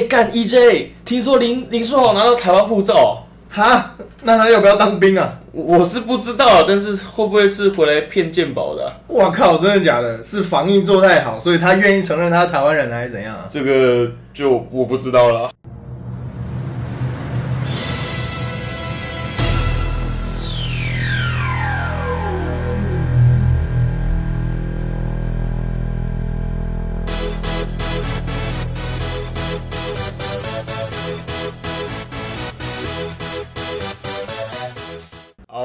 干 EJ， 听说林书豪拿到台湾护照，哈，那他要不要当兵啊？我是不知道，但是会不会是回来骗健保的、啊？哇靠，真的假的？是防疫做太好，所以他愿意承认他台湾人还是怎样啊？这个就我不知道了。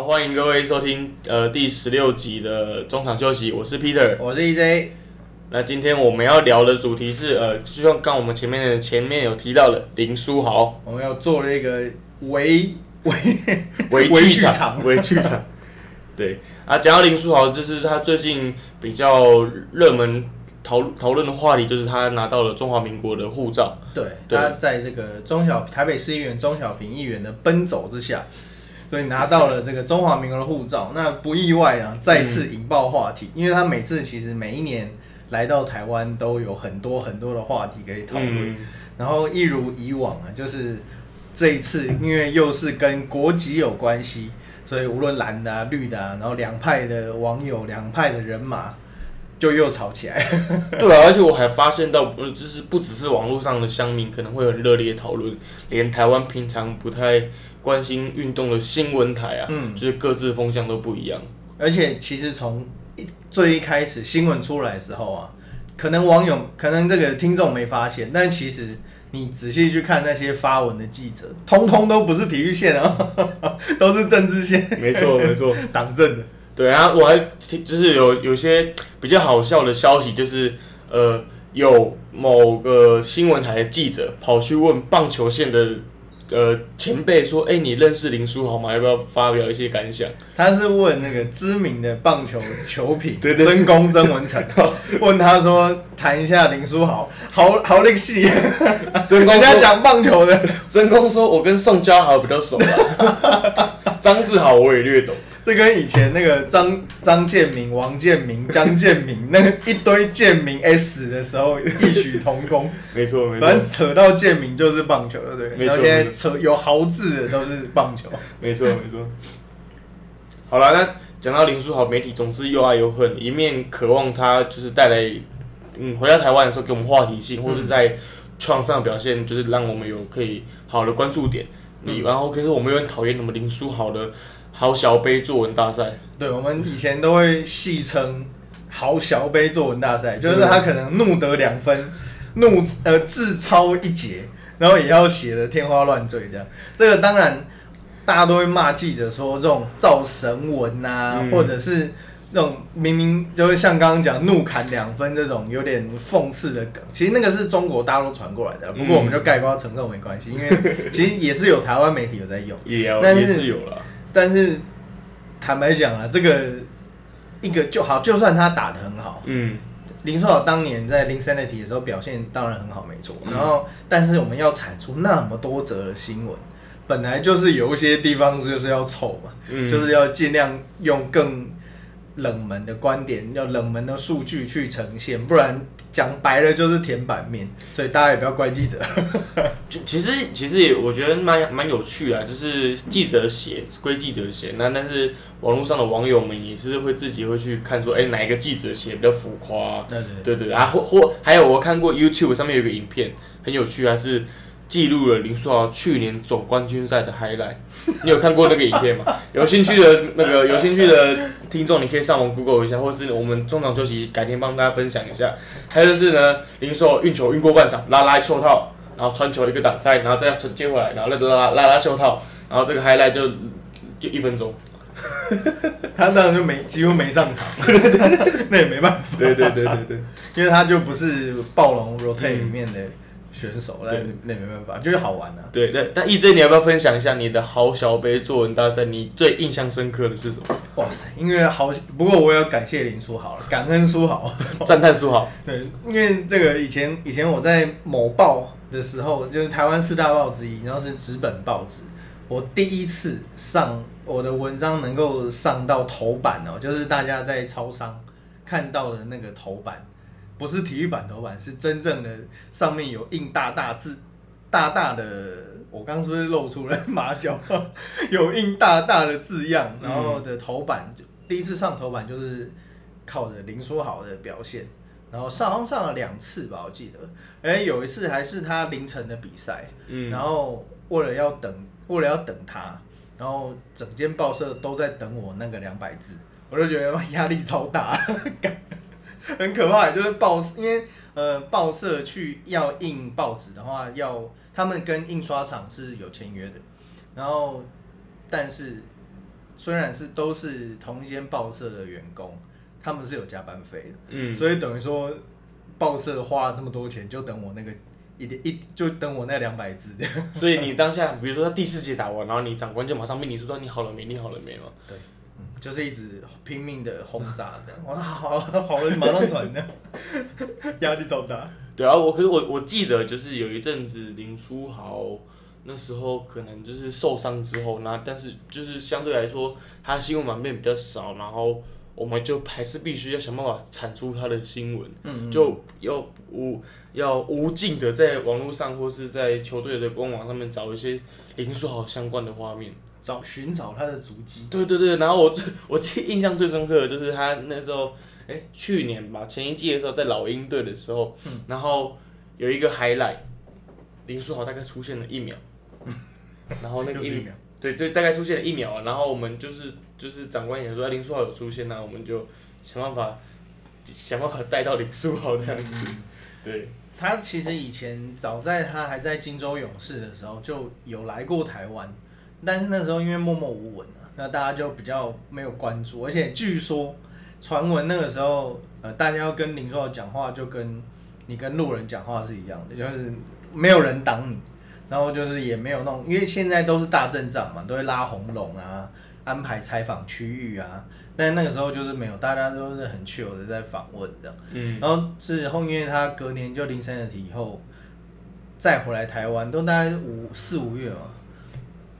欢迎各位收听第16集的中场休息，我是 Peter， 我是 EJ。那今天我们要聊的主题是就像刚我们前面有提到的林书豪，我们要做了一个微剧场。对啊，讲到林书豪，就是他最近比较热门讨论的话题，就是他拿到了中华民国的护照。对，他在这个台北市议员钟小平议员的奔走之下。所以拿到了这个中华民国的护照，那不意外啊，再次引爆话题，因为他每次其实每一年来到台湾都有很多很多的话题可以讨论，然后一如以往啊，就是这一次因为又是跟国籍有关系，所以无论蓝的啊、绿的啊，然后两派的网友、两派的人马就又吵起来。对啊，而且我还发现到，就是不只是网络上的乡民可能会很热烈讨论，连台湾平常不太关心运动的新闻台啊，就是各自风向都不一样。而且其实从最一开始新闻出来的时候啊，可能网友、可能这个听众没发现，但其实你仔细去看那些发文的记者，通通都不是体育线啊，都是政治线。没错，没错，党政的。对啊，我还就是有些比较好笑的消息，就是有某个新闻台的记者跑去问棒球线的。前辈说：“哎、欸，你认识林书豪吗？要不要发表一些感想？”他是问那个知名的棒球球评曾公曾文成，问他说：“谈一下林书豪，好那个戏。”曾公人家讲棒球的，曾公说：“我跟宋家豪比较熟啊，张志豪我也略懂。”这跟以前那个张建明、王建明、江建明那一堆建明 S 的时候异曲同工。没错，没错。反正扯到建明就是棒球了，对不对？然后现在扯有豪字的都是棒球。没错，没错。好了，那讲到林书豪，媒体总是又爱又恨，一面渴望他就是带来，回到台湾的时候给我们话题性，或是在创上表现，就是让我们有可以好的关注点。然后可是我们又很讨厌什么林书豪的。豪小杯作文大赛，对，我们以前都会戏称豪小杯作文大赛，就是他可能怒得2分，自抄一节，然后也要写得天花乱坠这样。这个当然大家都会骂记者说这种造神文啊，或者是那种明明就是像刚刚讲怒砍2分这种有点讽刺的梗，其实那个是中国大陆传过来的，不过我们就概括承认没关系，因为其实也是有台湾媒体有在用，也是有啦。但是坦白讲啊，这个一个就好，就算他打得很好，林书豪当年在 Lin sanity 的时候表现当然很好，没错。然后，但是我们要产出那么多则的新闻，本来就是有一些地方就是要凑嘛，就是要尽量用更冷门的观点，要冷门的数据去呈现，不然讲白了就是填版面。所以大家也不要怪记者。其实我觉得蛮有趣啊，就是记者写归记者写，那但是网络上的网友们也是会自己会去看说，哪一个记者写比较浮夸、啊？对啊，或还有我看过 YouTube 上面有一个影片很有趣，还是。记录了林书豪去年总冠军赛的 highlight， 你有看过那个影片吗？有兴趣的听众，你可以上网 Google 一下，或是我们中场休息改天帮大家分享一下。还有就是呢，林书豪运球运过半场，拉袖套，然后传球一个挡拆，然后再接回来，然后拉袖套，然后这个 highlight 就1分钟。他当然就几乎没上场，那也没办法。对，因为他就不是暴龙 rotate 里面的。选手，那没办法，就是好玩啊。对，那 EJ 你要不要分享一下你的豪小杯作文大赛？你最印象深刻的是什么？哇塞，因为不过我也要感谢林书豪了，感恩书豪，赞叹书豪。对，因为这个以前我在某报的时候，就是台湾4大报之一，然后是纸本报纸，我第一次上我的文章能够上到头版哦，就是大家在超商看到的那个头版。不是体育版头版，是真正的上面有印大大字大大的，我刚刚是不是露出了马脚？有印大大的字样，然后的头版，第一次上头版就是靠着林书豪的表现，然后上了2次吧，我记得，有一次还是他凌晨的比赛，然后为了要等他，然后整间报社都在等我那个200字，我就觉得压力超大，很可怕。就是报，因为报社去要印报纸的话，他们跟印刷厂是有签约的，然后但是虽然是都是同一间报社的员工，他们是有加班费的，所以等于说报社花了这么多钱，就等我那个就等我那200字这样。所以你当下，比如说他第4节打完，然后你长官就马上命你说你好了没，你好了没嘛？对，就是一直拼命的轰炸这样。我说好了，马上转的，压力超大。对啊，可是我记得就是有一阵子林书豪那时候可能就是受伤之后，那但是就是相对来说他新闻版面比较少，然后我们就还是必须要想办法产出他的新闻，就要无尽的在网络上或是在球队的官网上面找一些林书豪相关的画面，寻找他的足迹。对对对，然后我印象最深刻的就是他那时候，去年吧，前一季的时候在老鹰队的时候，然后有一个 highlight， 林书豪大概出现了1秒，然后那个1秒。对，就大概出现了1秒，然后我们就是长官也说林书豪有出现啊，我们就想办法带到林书豪这样子。对，他其实以前早在他还在金州勇士的时候就有来过台湾，但是那时候因为默默无闻啊，那大家就比较没有关注，而且据说传闻那个时候大家要跟林书豪讲话，就跟你跟路人讲话是一样的，就是没有人挡你。然后就是也没有弄，因为现在都是大阵仗嘛，都会拉红龙啊，安排采访区域啊。但那个时候就是没有，大家都是很 chill 的在访问这样。然后是后面他隔年就Lin sanity以后，再回来台湾，都大概4、5月嘛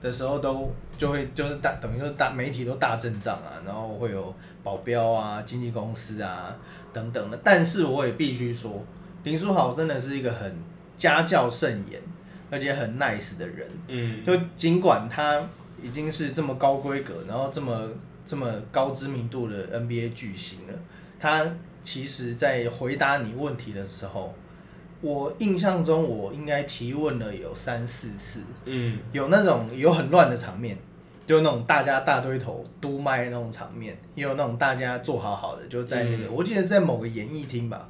的时候都就会就是等于就是媒体都大阵仗啊，然后会有保镖啊、经纪公司啊等等的。但是我也必须说，林书豪真的是一个很家教甚严，而且很 nice 的人，就尽管他已经是这么高规格，然后这么高知名度的 NBA 巨星了，他其实在回答你问题的时候，我印象中我应该提问了有3、4次，有那种有很乱的场面，就那种大家大堆头嘟麦那种场面，也有那种大家坐好好的，就在那个我记得在某个演艺厅吧，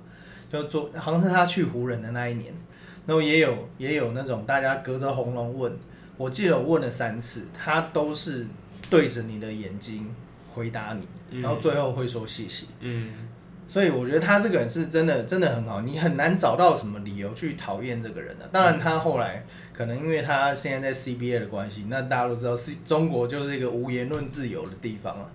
就坐好像是他去湖人的那一年。然后也有那种大家隔着喉咙问，我记得我问了3次，他都是对着你的眼睛回答你，然后最后会说谢谢。所以我觉得他这个人是真的真的很好，你很难找到什么理由去讨厌这个人的。当然他后来可能因为他现在在 CBA 的关系，那大家都知道中国就是一个无言论自由的地方了。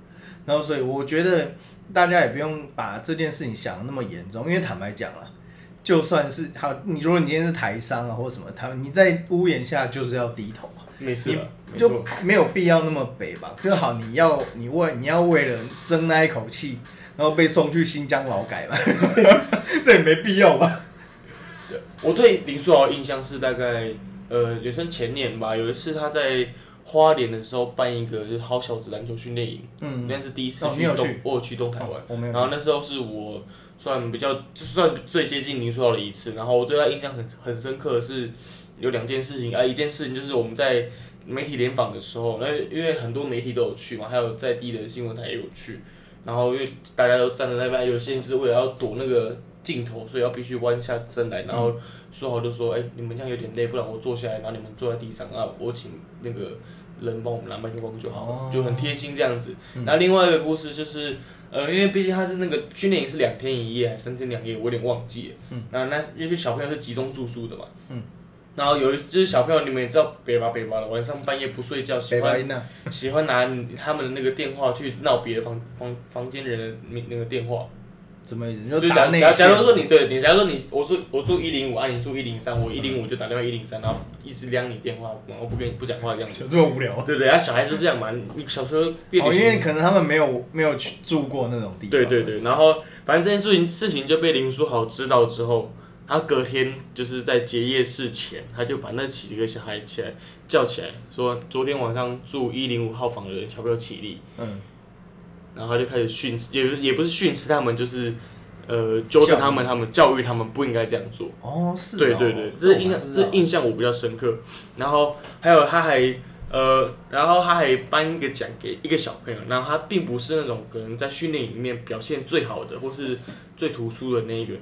然后所以我觉得大家也不用把这件事情想得那么严重，因为坦白讲了。就算是好，你如果你今天是台商啊或什么，你在屋檐下就是要低头嘛，没事，你就没有必要那么北吧。就好，你要为了争那一口气，然后被送去新疆劳改嘛，这也没必要吧。我对林书豪的印象是大概也算前年吧，有一次他在花莲的时候办一个就是好小子篮球训练营，那是第1次去东，我有去东台湾，然后那时候是我。算最接近林书豪的一次，然后我对他印象很深刻的是有2件事情，一件事情就是我们在媒体联访的时候，因为很多媒体都有去嘛，还有在地的新闻台也有去，然后因为大家都站在那边，有些人就是为了要躲那个镜头，所以要必须弯下身来，然后书豪就说：“你们这样有点累，不然我坐下来，然后你们坐在地上啊，我请那个人帮我们拿麦克风就好了。”就很贴心这样子。然后另外一个故事就是。因为毕竟他是那个训练营是2天1夜还是3天2夜，我有点忘记了。那因为小朋友是集中住宿的嘛。然后有一次就是小朋友，你们也知道北吧的，晚上半夜不睡觉，喜欢拿他们的那个电话去闹别的房间人的那个电话。怎么？就假如说假如说你我住105，你住103，我105就打电话103，然后一直撩你电话，然后不讲话这样子。这么无聊。对对，小孩就这样嘛，你小时候因为可能他们没有去住过那种地方。对对对，然后反正这件事情就被林书豪知道之后，他隔天就是在结业式前，他就把那几个小孩起来叫起来，说昨天晚上住105号房的小朋友起立。嗯。然后他就开始训斥，也不是训斥他们，就是纠正他们教育他们不应该这样做。哦，是哦。对对对，这印象我比较深刻。然后还有他还颁一个奖给一个小朋友，然后他并不是那种可能在训练里面表现最好的或是最突出的那一个。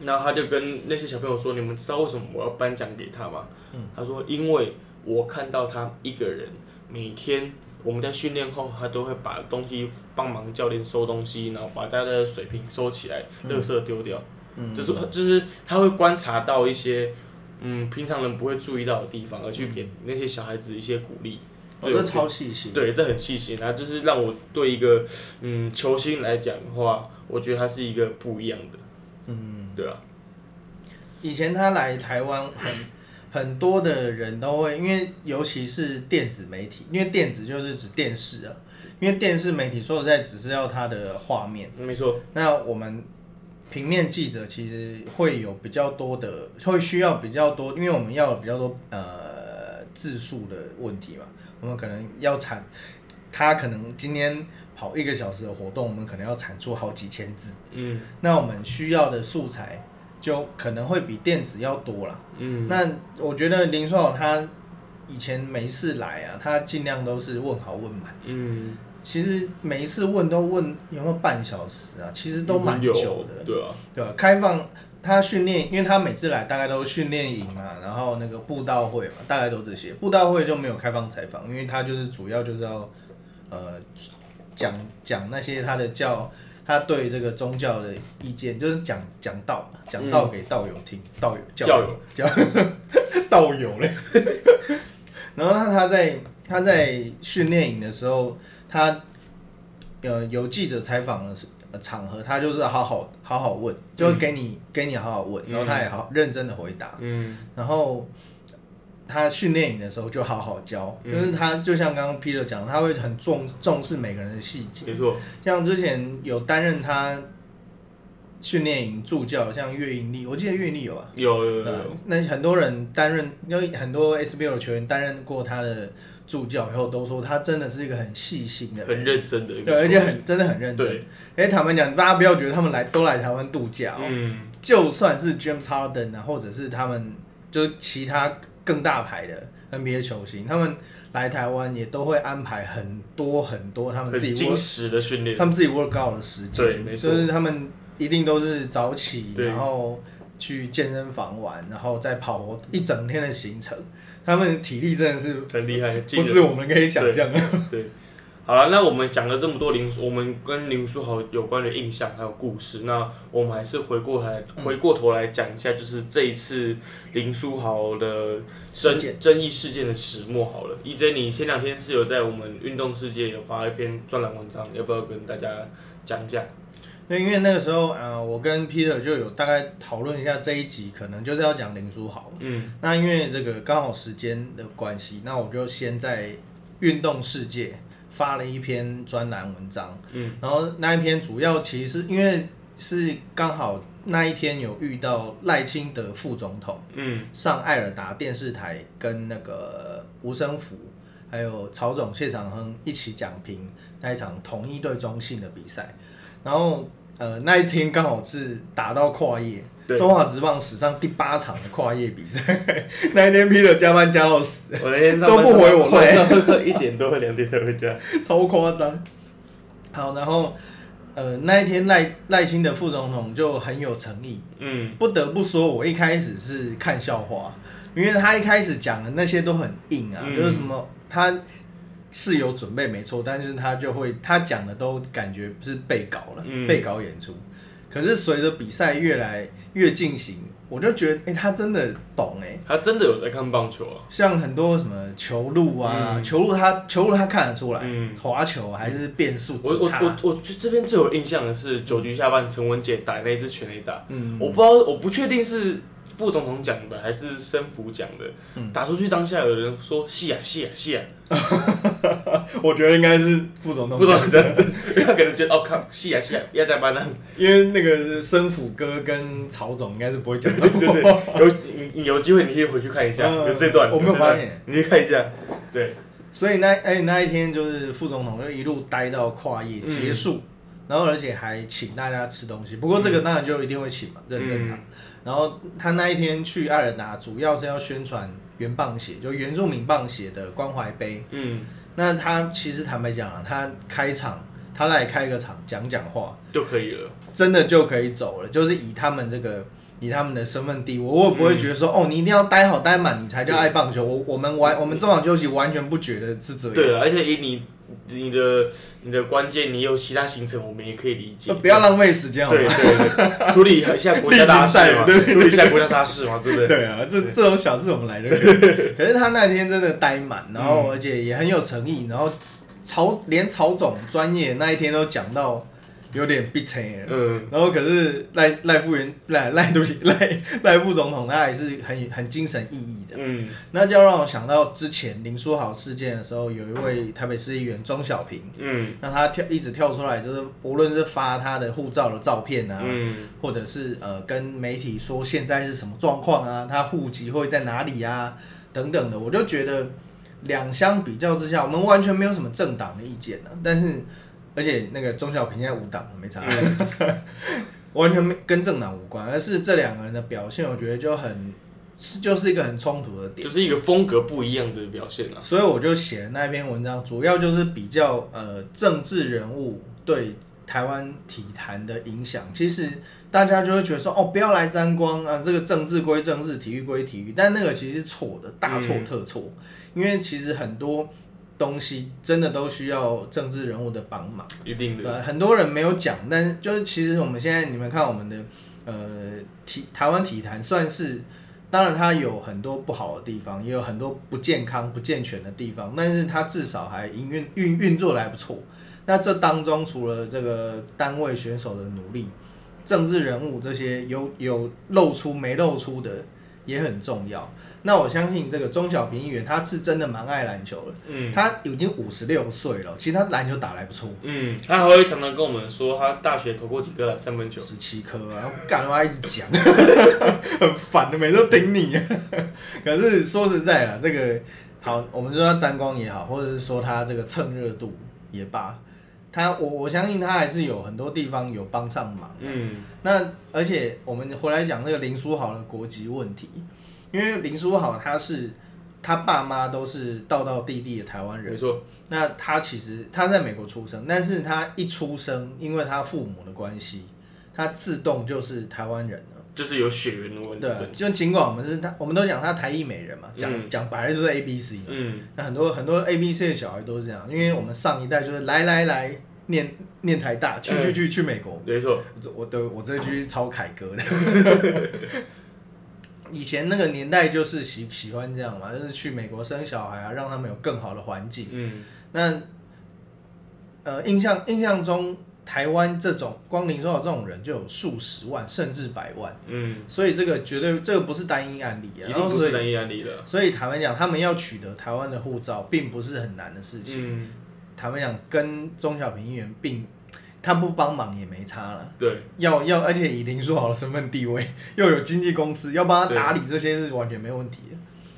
然后他就跟那些小朋友说：“你们知道为什么我要颁奖给他吗？”嗯，他说：“因为我看到他一个人每天我们在训练后，他都会把东西帮忙教练收东西，然后把大家的水瓶收起来，垃圾丢掉。嗯，就是他会观察到一些平常人不会注意到的地方，而去给那些小孩子一些鼓励。哦，这超细心。对，这很细心。然后就是让我对一个球星来讲的话，我觉得他是一个不一样的。”嗯，对啊。以前他来台湾很多的人都会，因为尤其是电子媒体，因为电子就是指电视啊，因为电视媒体说实在只是要它的画面，没错。那我们平面记者其实会有比较多的，会需要比较多，因为我们要有比较多字数的问题嘛，我们可能要产，他可能今天跑1个小时的活动，我们可能要产出好几千字。嗯，那我们需要的素材就可能会比电子要多啦。嗯，那我觉得林书豪他以前每一次来啊，他尽量都是问好问满。嗯，其实每一次问都问有没有半小时啊，其实都蛮久的。对啊，对啊，开放他训练，因为他每次来大概都训练营嘛，然后那个布道会嘛，大概都这些。布道会就没有开放采访，因为他就是主要就是要讲那些他对这个宗教的意见，就是讲道给道友听，道友嘞。然后他在训练营的时候，他有记者采访的场合，他就是好好问，就会给你好好问，然后他也好认真的回答。嗯，然后他训练营的时候就好好教，就是他就像刚刚 Peter 讲，他会很重视每个人的细节。没错，像之前有担任他训练营助教，像岳英利，我记得岳英利有吧？有。那很多人担任，有很多 SBL 球员担任过他的助教，以后都说他真的是一个很细心的人，很认真的一个，对，而且真的很认真。哎，坦白讲，大家不要觉得他们都来台湾度假哦，就算是 James Harden 啊，或者是他们就是其他更大牌的 NBA 球星，他们来台湾也都会安排很多他们自己很精实的训练，他们自己 workout 的时间，对，没错，就是他们一定都是早起，然后去健身房玩，然后再跑一整天的行程，他们体力真的是很厉害，不是我们可以想象的。对，好了，那我们讲了这么多我们跟林书豪有关的印象还有故事，那我们还是回过头来讲一下，就是这一次林书豪的争议事件的始末好了。EJ， 你前2天是有在我们运动世界有发一篇专栏文章，要不要跟大家讲一下？对，因为那个时候我跟 Peter 就有大概讨论一下这一集，可能就是要讲林书豪。嗯，那因为这个刚好时间的关系，那我就先在运动世界发了一篇专栏文章，然后那一篇主要其实因为是刚好那一天有遇到赖清德副总统，上爱尔达电视台跟那个吴声福还有曹总谢长亨一起讲评那一场统一对中信的比赛，然后那一天刚好是打到跨夜，中华职棒史上第8场的跨夜比赛。那一天 Peter 加班加到死，我那天上班都不回我赖，1点多2点才回家，超夸张。好，然后那一天赖清德副总统就很有诚意，不得不说，我一开始是看笑话，因为他一开始讲的那些都很硬啊，就是什么他是有准备没错，但是他讲的都感觉是背稿了，背稿演出。可是随着比赛越来越进行，我就觉得，他真的懂他真的有在看棒球啊。像很多什么球路啊，球路他看得出来，滑球还是变速之差。我觉得这边最有印象的是9局下半陈文杰打那一支全垒打，我不确定是副总统讲的还是生福讲的，打出去当下有人说“戏啊戏啊戏啊”，我觉得应该是副总统讲的。因为他可能觉得哦靠，戏啊戏啊，不要再搬了。因为那个生辅哥跟曹总应该是不会讲到。对对对，你有机会你可以回去看一下，有这段我没有发现，你去看一下。对，所以那一天就是副总统就一路待到跨夜结束，然后而且还请大家吃东西。不过这个当然就一定会请嘛，这很正常。然后他那一天去爱尔达，主要是要宣传原棒协，就原住民棒协的关怀杯。嗯，那他其实坦白讲啊，他开场，他来开个场讲话就可以了，真的就可以走了。就是以他们这个的身份地位，我也不会觉得说、哦，你一定要待好待满，你才叫爱棒球。我们中场休息完全不觉得是这样。对了，而且以你的关键，你有其他行程，我们也可以理解。不要浪费时间，好吗？对对对，处理一下国家大事嘛，处理一下国家大事嘛，对不对？对啊，这种小事我们来的。可是他那天真的呆满，然后而且也很有诚意，然后连曹总专业那一天都讲到有点逼车了。嗯，然后可是赖副总统他还是很精神奕奕的。嗯，那就让我想到之前林书豪事件的时候，有一位台北市议员钟小平，那他一直跳出来，就是无论是发他的护照的照片啊，或者是跟媒体说现在是什么状况啊，他户籍会在哪里啊等等的，我就觉得两相比较之下，我们完全没有什么政党的意见啊，但是。而且那个钟小平现在无党没差，完全跟政党无关，而是这两个人的表现，我觉得就是一个很冲突的点，就是一个风格不一样的表现啊。所以我就写了那篇文章，主要就是比较政治人物对台湾体坛的影响。其实大家就会觉得说，哦，不要来沾光啊，这个政治归政治，体育归体育，但那个其实是错的，大错特错，因为其实很多东西真的都需要政治人物的帮忙，一定的。很多人没有讲，但是就是其实我们现在你们看我们的台湾体坛算是，当然它有很多不好的地方，也有很多不健康、不健全的地方，但是它至少还运作的还不错。那这当中除了这个单位选手的努力，政治人物这些有露出没露出的。也很重要。那我相信这个钟小平议员，他是真的蛮爱篮球的。他已经56岁了，其实他篮球打得不错。他还会常常跟我们说，他大学投过几颗3分球，17颗啊！干嘛一直讲，很烦的，每次都顶你。可是说实在啦，这个好，我们说他沾光也好，或者是说他这个蹭热度也罢。我相信他还是有很多地方有帮上忙。那而且我们回来讲那个林书豪的国籍问题，因为林书豪他爸妈都是道地地的台湾人，没错。那他在美国出生，但是他一出生，因为他父母的关系，他自动就是台湾人了，就是有血缘的问题。对，就尽管我们都讲他台裔美人嘛，讲白了就是 A B C。那很多 A B C 的小孩都是这样，因为我们上一代就是来念台大，去美国。没错，我这句超凯哥的。以前那个年代就是喜欢这样嘛，就是去美国生小孩啊，让他们有更好的环境。那印象中。台湾这种光林书豪这种人就有数十万甚至百万，所以这个不是单一案例啊，一定不是单一案例的。所以坦白讲，他们要取得台湾的护照并不是很难的事情。坦白讲，跟钟小平议员他不帮忙也没差了。对，而且以林书豪的身份地位，又有经纪公司要帮他打理这些是完全没问题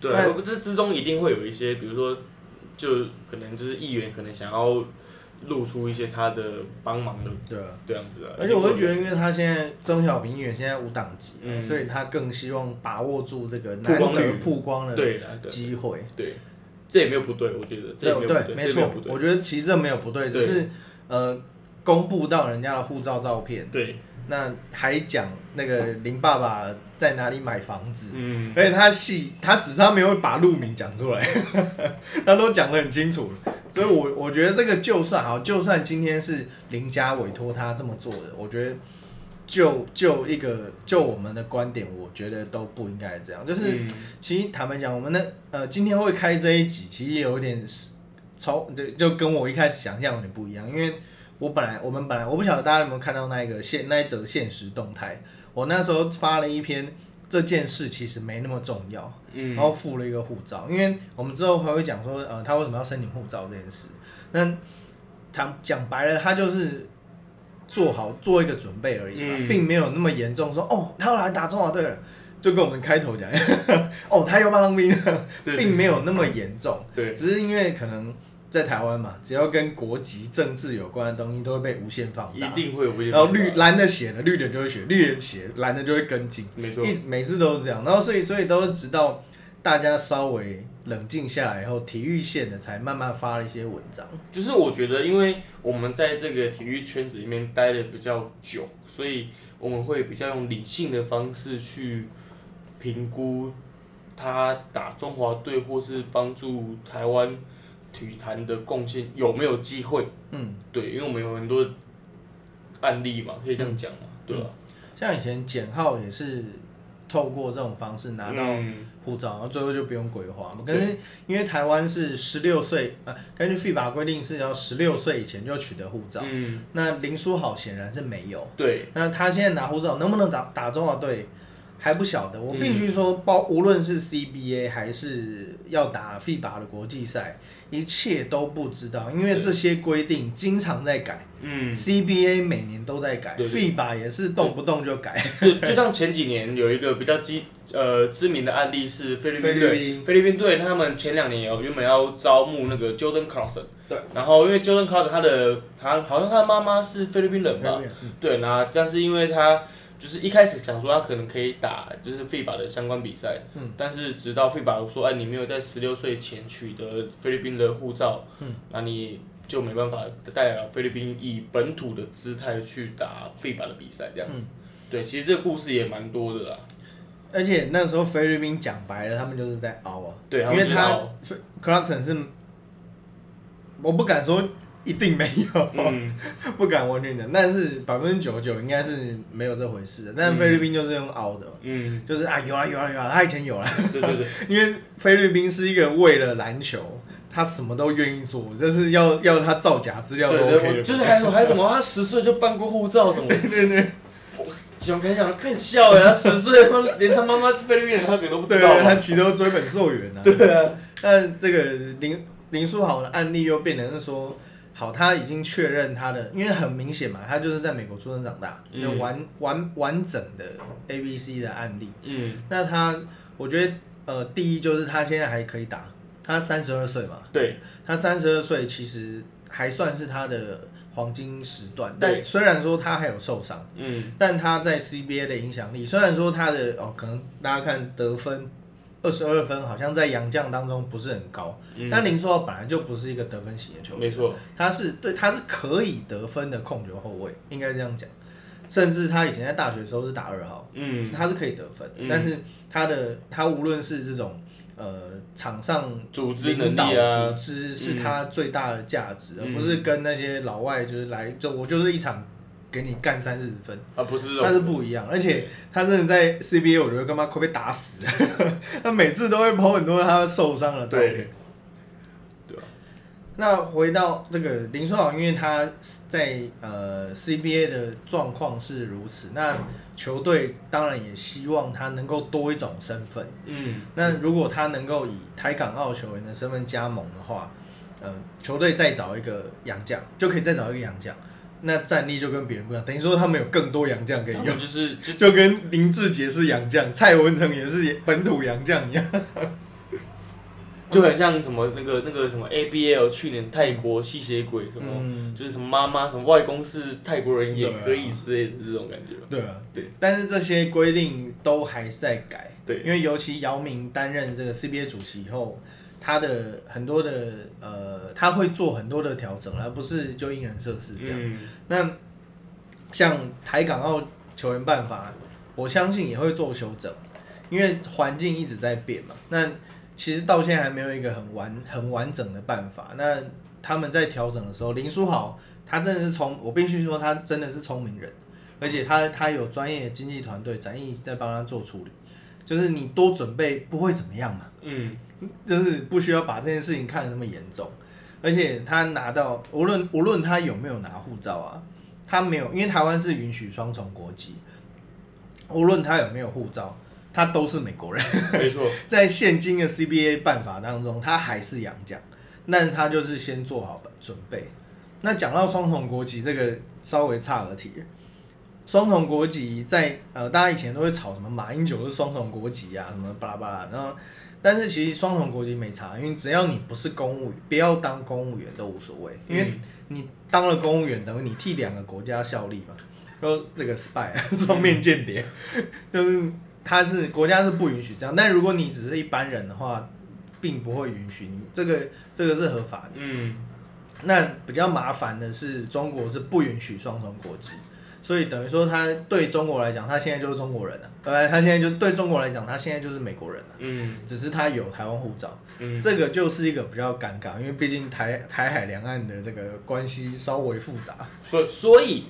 的。对，这之中一定会有一些，比如说，就可能就是议员可能想要。露出一些他的帮忙的，对啊，这样子啊。而且我会觉得，因为他现在钟小平议员现在无党籍，所以他更希望把握住这个难得曝光的机会。对，这也没有不对，我觉得这也没有不对，没错。我觉得其实这没有不对，只是公布到人家的护照照片，对，那还讲那个林爸爸在哪里买房子，而且他只是他没有把路名讲出来，他都讲得很清楚。所以我觉得这个就算今天是林家委托他这么做的，我觉得就我们的观点，我觉得都不应该这样。就是其实坦白讲，我们今天会开这一集，其实也有点就跟我一开始想象有点不一样，因为我不晓得大家有没有看到那一则限时动态，我那时候发了一篇。这件事其实没那么重要，然后附了一个护照，因为我们之后还会讲说，他为什么要申请护照这件事。那讲白了，他就是做一个准备而已嘛，并没有那么严重说哦，他要来打中华队了，就跟我们开头讲哦，他又当兵了，并没有那么严重，对，只是因为可能在台湾嘛，只要跟国籍、政治有关的东西都会被无限放大，一定会有无限放大。然后蓝的写的，绿的就会写，绿的写蓝的就会跟进，没错，每次都是这样。然后所以都是直到大家稍微冷静下来以后，体育线的才慢慢发了一些文章。就是我觉得，因为我们在这个体育圈子里面待的比较久，所以我们会比较用理性的方式去评估他打中华队或是帮助台湾体坛的贡献有没有机会。嗯，对，因为我们有很多案例嘛，可以这样讲嘛，对吧？像以前简浩也是透过这种方式拿到护照，然后最后就不用规划嘛。可是因为台湾是16岁，根据 FIBA 规定是要16岁以前就取得护照。嗯，那林书豪显然是没有。对，那他现在拿护照能不能打中华队还不晓得。我必须说，无论是 CBA 还是要打 FIBA 的国际赛，一切都不知道，因为这些规定经常在改。CBA 每年都在改， FIBA 也是动不动就改。就像前几年有一个比较知名的案例是菲律宾队，他们前2年原本要招募那个 Jordan Clarkson， 对，然后因为 Jordan Clarkson 好像他的妈妈是菲律宾人吧，对，但是因为他就是一开始想说他可能可以打就是 FIBA 的相关比赛，但是直到 FIBA 说你没有在16岁前取得菲律宾的护照，那你就没办法代表菲律宾以本土的姿态去打 FIBA 的比赛这样子。对，其实这个故事也蛮多的啦。而且那时候菲律宾讲白了，他们就是在熬啊，对，因为他 Clarkson 是，我不敢说一定没有，不敢完全讲，但是99%应该是没有这回事的。但是菲律宾就是用凹的嘛，就是有啊，他以前有啦，对，因为菲律宾是一个为了篮球，他什么都愿意做，就是要他造假资料都 OK 的。对，就是还有什么，他10岁就办过护照什么，对。想看想更笑他10岁，连他妈妈菲律宾人他可能都不知道，他其实都追本溯源啊。对啊，但这个林书豪的案例又变成是说。好，他已经确认他的，因为很明显嘛，他就是在美国出生长大，有完整的 ABC 的案例。那他，我觉得，第一就是他现在还可以打，他32岁嘛，对，他32岁其实还算是他的黄金时段，但虽然说他还有受伤，但他在 CBA 的影响力，虽然说他的可能大家看得分。22分好像在洋将当中不是很高，但林书豪本来就不是一个得分型的球员，没错，他是可以得分的控球后卫，应该这样讲。甚至他以前在大学的时候是打2号，他是可以得分的，但是他无论是这种场上组织能力啊，组织是他最大的价值，而不是跟那些老外就是来就我就是一场。给你干30分啊，不是，那是不一样，而且他真的在 CBA， 我觉得他妈快被打死了，他每次都会跑很多他受伤的照片，对吧？那回到这个林书豪，因为他在CBA 的状况是如此，那球队当然也希望他能够多一种身份，那如果他能够以台港澳球员的身份加盟的话，球队再找一个洋将，就可以再找一个洋将。那战力就跟别人不一样，等于说他们有更多洋将可以用，就跟林志杰是洋将，蔡文成也是本土洋将一样，就很像什么那个什么 ABL 去年泰国吸血鬼什么，就是什么妈妈什么外公是泰国人也可以之类的这种感觉。对啊，对。但是这些规定都还在改，对，因为尤其姚明担任这个 CBA 主席以后。他的很多的他会做很多的调整，而不是就因人设施这样。那像台港澳球员办法，我相信也会做修整，因为环境一直在变嘛。那其实到现在还没有一个很完整的办法。那他们在调整的时候，林书豪他真的是我必须说他真的是聪明人，而且他有专业的经纪团队展翼在帮他做处理，就是你多准备不会怎么样嘛。就是不需要把这件事情看得那么严重，而且他拿到无论他有没有拿护照啊，他没有，因为台湾是允许双重国籍，无论他有没有护照，他都是美国人。没错，在现今的 CBA 办法当中，他还是洋将，那他就是先做好准备，那讲到双重国籍这个稍微差了题，双重国籍在大家以前都会吵什么马英九是双重国籍啊，什么巴拉巴拉，然后但是其实双重国籍没差，因为只要你不是公务员，不要当公务员都无所谓，因为你当了公务员等于你替两个国家效力嘛，就这个 spy 双面间谍，就是他是国家是不允许这样，但如果你只是一般人的话，并不会允许你，这个是合法的。嗯，那比较麻烦的是中国是不允许双重国籍。所以等于说，他对中国来讲，他现在就是中国人了、啊。他现在就对中国来讲，他现在就是美国人了、啊。嗯，只是他有台湾护照。嗯，这个就是一个比较尴尬，因为毕竟台海两岸的这个关系稍微复杂。所以，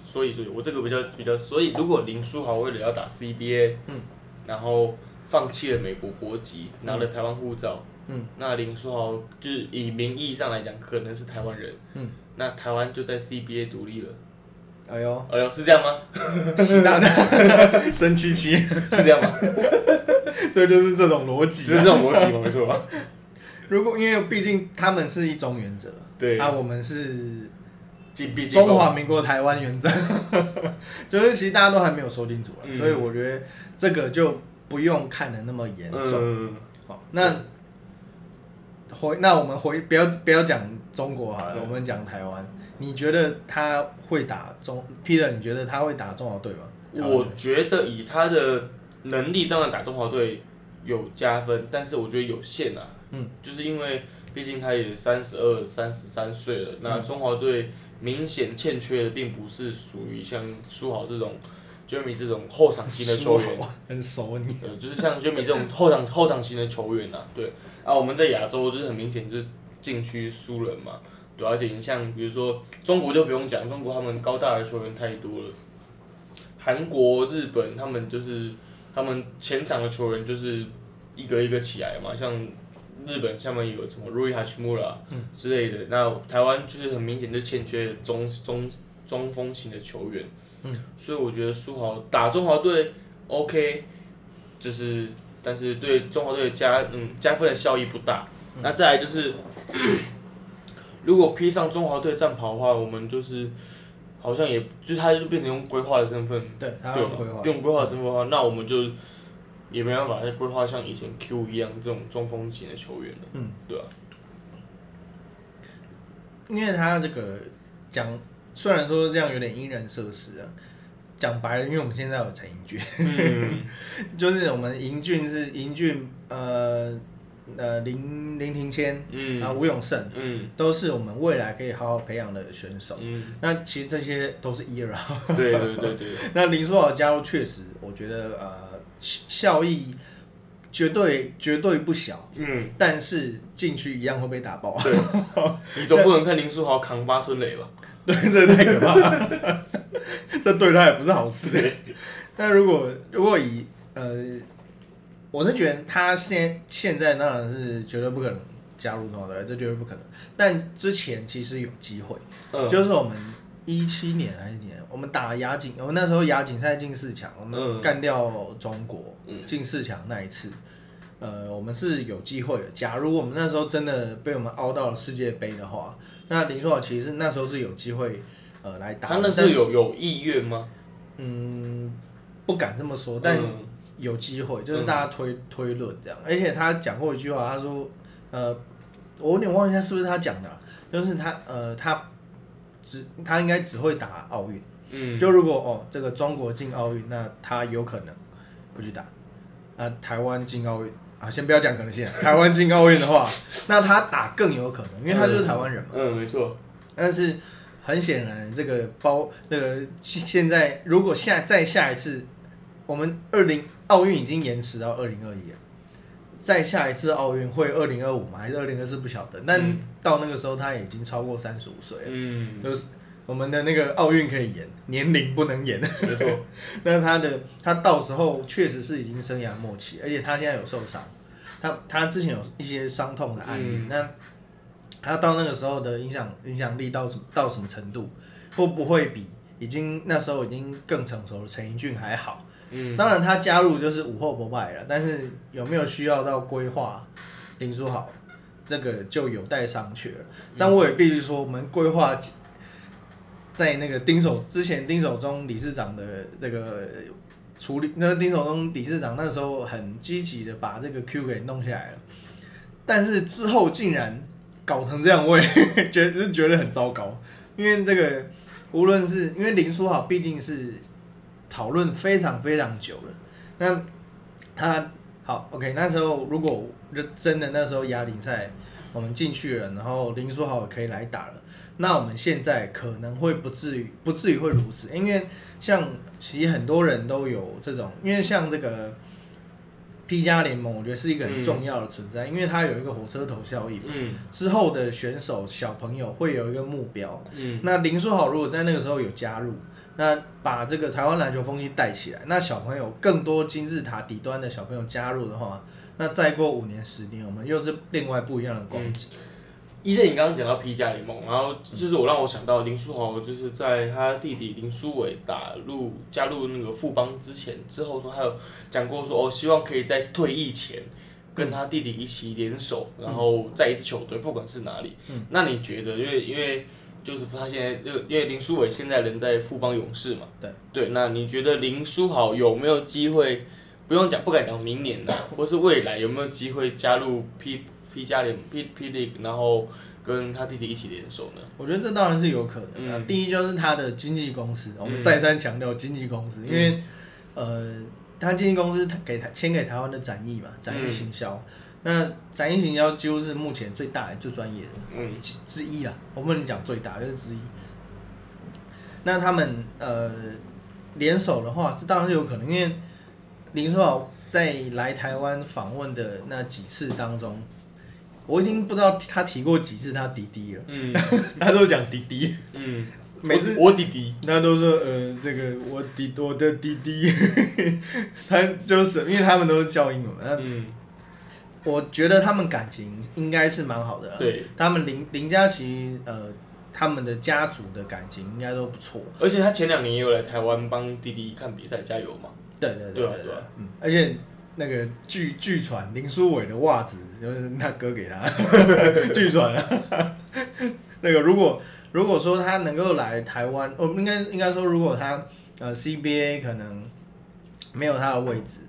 我这个比较，所以如果林书豪为了要打 CBA， 嗯，然后放弃了美国国籍，拿了台湾护照，嗯，那林书豪就是以名义上来讲，可能是台湾人，嗯，那台湾就在 CBA 独立了。哎呦，是这样吗？是大的，真七七，是这样吗？对，就是这种逻辑、啊，就是这种逻辑嘛，没错吧？如果因为毕竟他们是一中原则，对啊，我们是中华民国台湾原则，就是其实大家都还没有说清楚、啊嗯、所以我觉得这个就不用看得那么严重。嗯、好，那我们不要讲中国好了，我们讲台湾。你觉得他会打中 Peter？ 你觉得他会打中华队吗？我觉得以他的能力，当然打中华队有加分，但是我觉得有限啊。嗯，就是因为毕竟他也32、33岁了，那中华队明显欠缺的并不是属于像书豪这种、Jeremy 这种后场型的球员。很熟你。就是像 Jeremy 这种后场型的球员啊，对啊，我们在亚洲就是很明显就是禁区输人嘛。对，而且你像比如说中国就不用讲，中国他们高大的球员太多了，韩国、日本他们就是他们前场的球员就是一个一个起来嘛，像日本下面有什么 Rui Hachimura 之类的，那台湾就是很明显就欠缺中锋型的球员，所以我觉得书豪打中华队 OK， 就是但是对中华队加分的效益不大，那再来就是。如果披上中华队战袍的话，我们就是好像也就是他就变成用规划的身份，对，他用规划的身份的话，那我们就也没办法再规划像以前 Q 一样这种中锋型的球员了，嗯，对吧、啊？因为他这个讲虽然说这样有点因人设施啊，讲白了，因为我们现在有陈盈俊，嗯、就是我们盈俊林庭谦，嗯，然后吴永胜，嗯，都是我们未来可以好好培养的选手。嗯，那其实这些都是1、2。对。那林书豪的加入确实，我觉得效益绝对不小。嗯，但是进去一样会被打爆。对，你总不能看林书豪扛8村垒吧？对，这太可怕了，这对他也不是好事。但如果以我是觉得他现在当然是绝对不可能加入中华队，这绝对不可能。但之前其实有机会，就是我们17年还是几年，我们打亚锦，我们那时候亚锦赛进4强，我们干掉中国进4强那一次，我们是有机会的。假如我们那时候真的被我们凹到了世界杯的话，那林书豪其实那时候是有机会来打。他那是有意愿吗？嗯，不敢这么说，但。有机会，就是大家推论这样，而且他讲过一句话，他说，我有点忘记他是不是他讲的、啊，就是他应该只会打奥运，就如果这个中国进奥运，那他有可能会去打，台湾进奥运啊，先不要讲可能性，台湾进奥运的话，那他打更有可能，因为他就是台湾人嘛，没错，但是很显然这个现在如果再下一次。我们奥运已经延迟到2021了，再下一次奥运会2025吗？还是2024？不晓得。但到那个时候，他已经超过35岁了。嗯，就是我们的那个奥运可以延，年龄不能延。没错。那他到时候确实是已经生涯末期，而且他现在有受伤，他之前有一些伤痛的案例。那他到那个时候的影响力到什么程度，会不会比那时候已经更成熟的陈盈俊还好？当然他加入就是无后不败了，但是有没有需要到规划林书豪，这个就有待商榷了。但我也必须说，我们规划在那个丁守之前，丁守中理事长的这个处理，那丁守中理事长那时候很积极的把这个 Q 给弄下来了，但是之后竟然搞成这样，我也觉得很糟糕。因为这个无论是因为林书豪毕竟是讨论非常非常久了，那他好 OK 那时候如果真的那时候亚锦赛我们进去了，然后林书豪可以来打了，那我们现在可能会不至于会如此，因为像其实很多人都有这种，因为像这个 P 加联盟，我觉得是一个很重要的存在，因为它有一个火车头效应，之后的选手小朋友会有一个目标，那林书豪如果在那个时候有加入，那把这个台湾篮球风气带起来，那小朋友更多金字塔底端的小朋友加入的话，那再过5年10年，我们又是另外不一样的光景。EJ，你刚刚讲到 P 加联盟，然后就是我让我想到林书豪，就是在他弟弟林书伟加入那个富邦之后，说他有讲过说希望可以在退役前跟他弟弟一起联手，然后在一支球队，不管是哪里。那你觉得，因为就是他现在，因为林书伟现在人在富邦勇士嘛，对，那你觉得林书豪有没有机会？不敢讲明年的，或是未来有没有机会加入 P 加联 P League， 然后跟他弟弟一起联手呢？我觉得这当然是有可能的。第一就是他的经纪公司，我们再三强调经纪公司，因为他经纪公司签给台湾的展艺嘛，展艺行销。那展艺行销几乎是目前最大也最专业的之一啦，我不能讲最大，就是之一。那他们联手的话，是当然是有可能，因为林书豪在来台湾访问的那几次当中，我已经不知道他提过几次他弟弟了。他都讲弟弟。每次我弟弟，他都说这个我的弟弟，他就是因为他们都是教英文。我觉得他们感情应该是蛮好的啦。对，他们林家琪他们的家族的感情应该都不错。而且他前2年也有来台湾帮弟弟看比赛加油嘛。对，而且那个据传林书伟的袜子就是他哥给他，据传啊。那个如果说他能够来台湾，我应该说，如果他CBA 可能没有他的位置，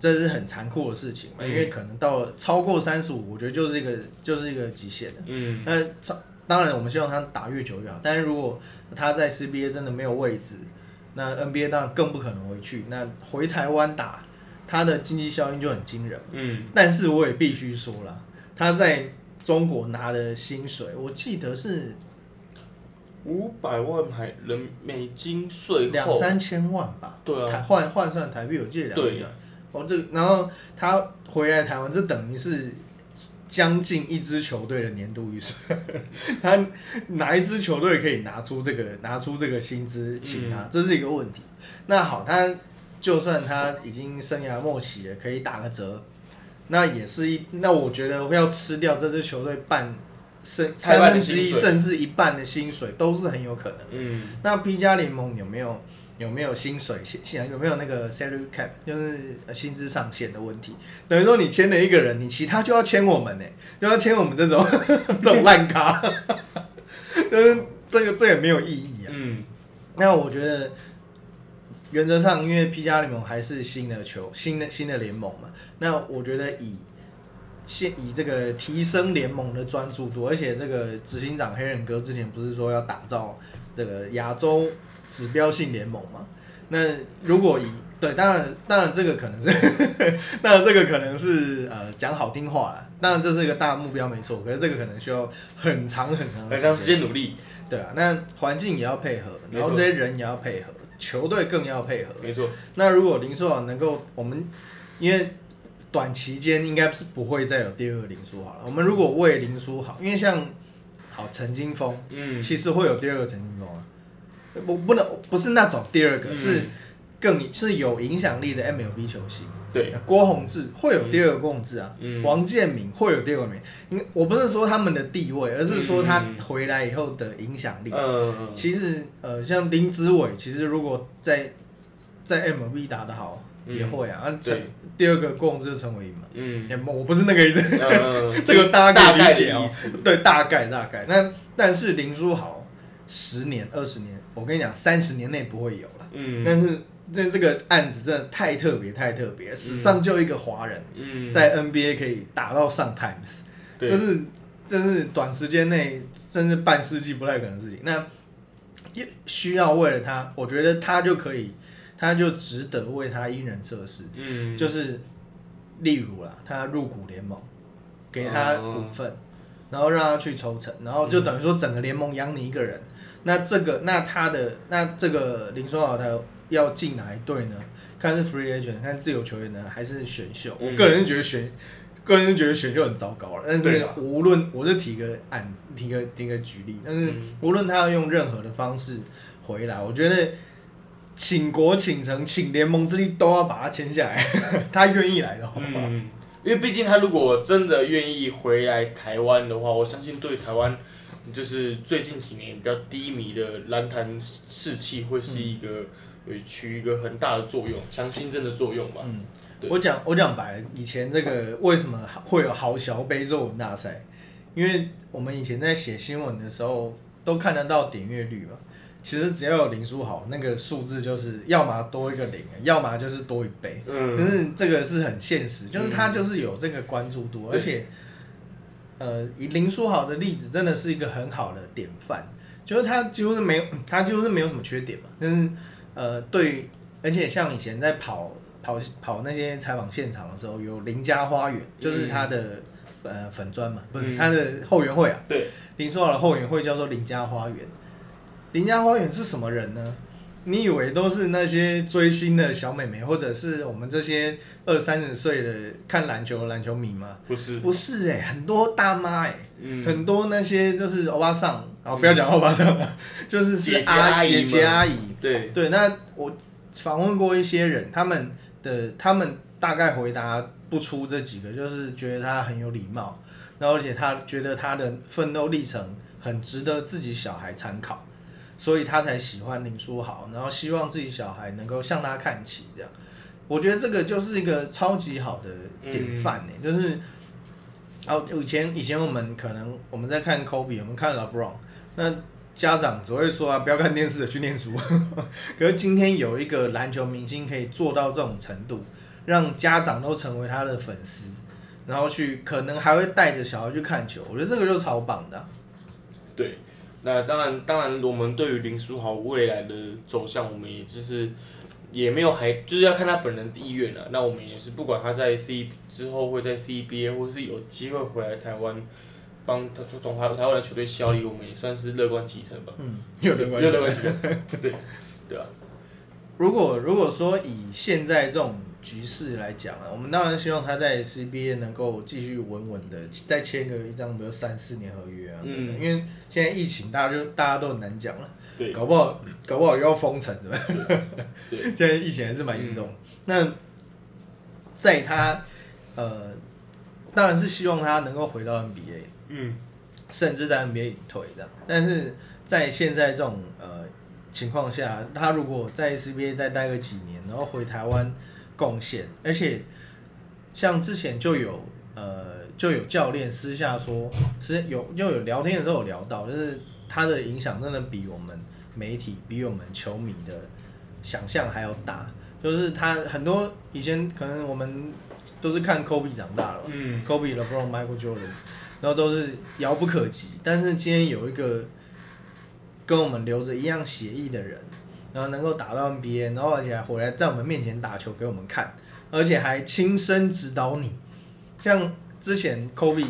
这是很残酷的事情嘛，因为可能到了超过35，我觉得就是一个极限的。那当然我们希望他打越久越好，但是如果他在 CBA 真的没有位置，那 NBA 当然更不可能回去，那回台湾打，他的经济效应就很惊人。但是我也必须说啦，他在中国拿的薪水，我记得是500万美金税后2-3千万吧，对啊，换算台币我记得200万。然后他回来台湾，这等于是将近一支球队的年度预算。他哪一支球队可以拿出这个薪资请他，这是一个问题。那好，他就算他已经生涯末期了，可以打个折，那也是那我觉得要吃掉这支球队3分之1甚至一半的薪水都是很有可能的。那 P 加联盟有没有薪水有没有那个 salary cap， 就是薪资上限的问题？等于说你签了一个人，你其他就要签我们就要签我们这种烂咖，就是这也没有意义啊。那我觉得原则上，因为 P 加联盟还是新的联盟嘛，那我觉得以这个提升联盟的专注度，而且这个执行长黑人哥之前不是说要打造这个亚洲指标性联盟嘛？那如果对，当然这个可能是，那这个可能是讲好听话啦。当然这是一个大目标没错，可是这个可能需要很长时间努力。对啊，那环境也要配合，然后这些人也要配合，球队更要配合。没错。那如果林书豪能够，我们因为短期间应该是不会再有第二个林书豪了。我们如果为林书豪，因为像陈金锋，其实会有第二个陈金锋啊。不是那种第二个，是有影响力的 MLB 球星。对，郭宏志会有第二个郭宏志啊，王建民会有第二个名。我不是说他们的地位，而是说他回来以后的影响力。其实像林子伟，其实如果在 MLB 打得好，也会啊。第二个郭宏志就陈伟霆嘛。我不是那个意思，这个大家可以理解哦。对，大概。那但是林书豪。10年、20年，我跟你讲，30年内不会有了。嗯，但是这个案子真的太特别，太特别，史上就一个华人，在 NBA 可以打到上 Times， 这是短时间内甚至半世纪不太可能的事情。那需要为了他，我觉得他就可以，他就值得为他因人设事。嗯，就是例如啦，他入股联盟，给他股份。哦，然后让他去抽成，然后就等于说整个联盟养你一个人。那这个林书豪他要进哪一队呢？看是 free agent， 看自由球员呢，还是选秀？我个人是觉得选秀很糟糕了。但是无论我是提个举例，但是无论他要用任何的方式回来，我觉得请国请城请联盟之力都要把他签下来。他愿意来的话。因为毕竟他如果真的愿意回来台湾的话，我相信对台湾就是最近几年比较低迷的篮坛士气会是一个取一个很大的作用，强心针的作用吧。我讲白了，以前这个为什么会有豪小杯作文大赛？因为我们以前在写新闻的时候都看得到点阅率嘛。其实只要有林书豪，那个数字就是要么多一个零，要么就是多一倍。可是这个是很现实，就是他就是有这个关注度，而且，以林书豪的例子真的是一个很好的典范，就是他几乎是没有什么缺点嘛。但是对，而且像以前在跑那些采访现场的时候，有林家花园，就是他的粉专嘛，不是他的后援会啊。对，林书豪的后援会叫做林家花园。林家花园是什么人呢？你以为都是那些追星的小妹妹，或者是我们这些20-30岁的看篮球迷吗？不是，不是很多大妈很多那些就是欧巴桑，不要讲欧巴桑了，就是姐姐阿姨，对。那我访问过一些人，他们大概回答不出这几个，就是觉得他很有礼貌，然后而且他觉得他的奋斗历程很值得自己小孩参考。所以他才喜欢林书豪，然后希望自己小孩能够向他看齐，这样，我觉得这个就是一个超级好的典范就是，以前我们在看 Kobe， 我们看 Lebron， 那家长只会说不要看电视，去念书。可是今天有一个篮球明星可以做到这种程度，让家长都成为他的粉丝，然后可能还会带着小孩去看球，我觉得这个就超棒的。对。那当然，我们对于林书豪未来的走向，我们也就是也没有就是要看他本人的意愿了。那我们也是不管他在 之后会在 CBA 或是有机会回来台湾，帮他从台湾的球队效力，我们也算是乐观其成吧。乐观其成，对啊。如果说以现在这种局势来讲我们当然希望他在 CBA 能够继续稳稳的再签一张，比如3-4年合约啊。因为现在疫情，大家都很难讲了。对，搞不好又要封城了。对，现在疫情还是蛮严重的。那在他当然是希望他能够回到 NBA， 甚至在 NBA 隐退这样。但是在现在这种情况下，他如果在 CBA 再待个几年，然后回台湾。贡献，而且像之前就有教练私下说，有聊天的时候有聊到，就是他的影响真的比我们媒体、比我们球迷的想象还要大。就是他很多以前可能我们都是看 Kobe 长大了，Kobe、LeBron、Michael Jordan， 然后都是遥不可及。但是今天有一个跟我们留着一样血液的人。然后能够打到 NBA， 然后而且还回来在我们面前打球给我们看，而且还亲身指导你。像之前 Kobe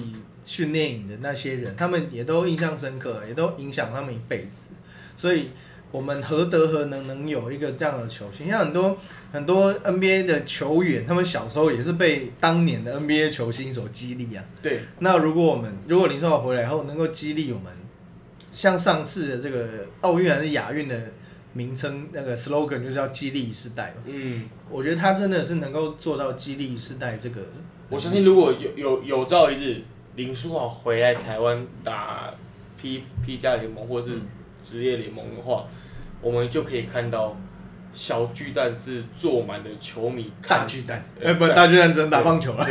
训练营的那些人，他们也都印象深刻，也都影响他们一辈子。所以我们何德何能有一个这样的球星？像很多 NBA 的球员，他们小时候也是被当年的 NBA 球星所激励啊。对。那如果林书豪回来后能够激励我们，像上次的这个奥运还是亚运的。名称那个 slogan 就叫激励世代嘛。我觉得他真的是能够做到激励世代这个。我相信如果有朝一日林书豪回来台湾打 P 加联盟或是职业联盟的话，我们就可以看到小巨蛋是坐满的球迷看，大巨蛋，不，大巨蛋只能打棒球了。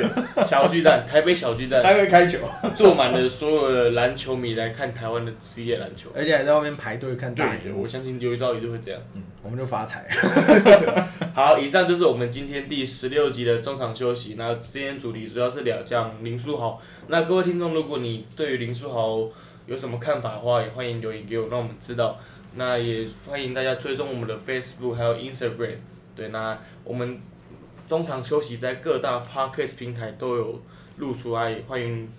小巨蛋，台北小巨蛋，台北开球，坐满了所有的篮球迷来看台湾的职业篮球，而且还在外面排队看大。对，我相信有一朝一日会这样。嗯，我们就发财。好，以上就是我们今天第16集的中场休息。那今天主题主要是讲林书豪。那各位听众，如果你对于林书豪有什么看法的话，也欢迎留言给我，让我们知道。那也欢迎大家追踪我们的 Facebook 还有 Instagram， 对，那我们中场休息在各大 Podcast 平台都有露出来，也欢迎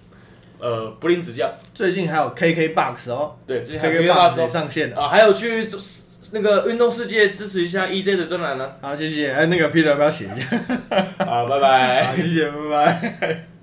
不吝指教。最近还有 KKBox 哦，对，最近还有 KKBox 也上线了啊，还有去那个运动世界支持一下 EJ 的专栏呢。好，谢谢。那个 Peter 要不要写一下？好，拜拜。好，谢谢，拜拜。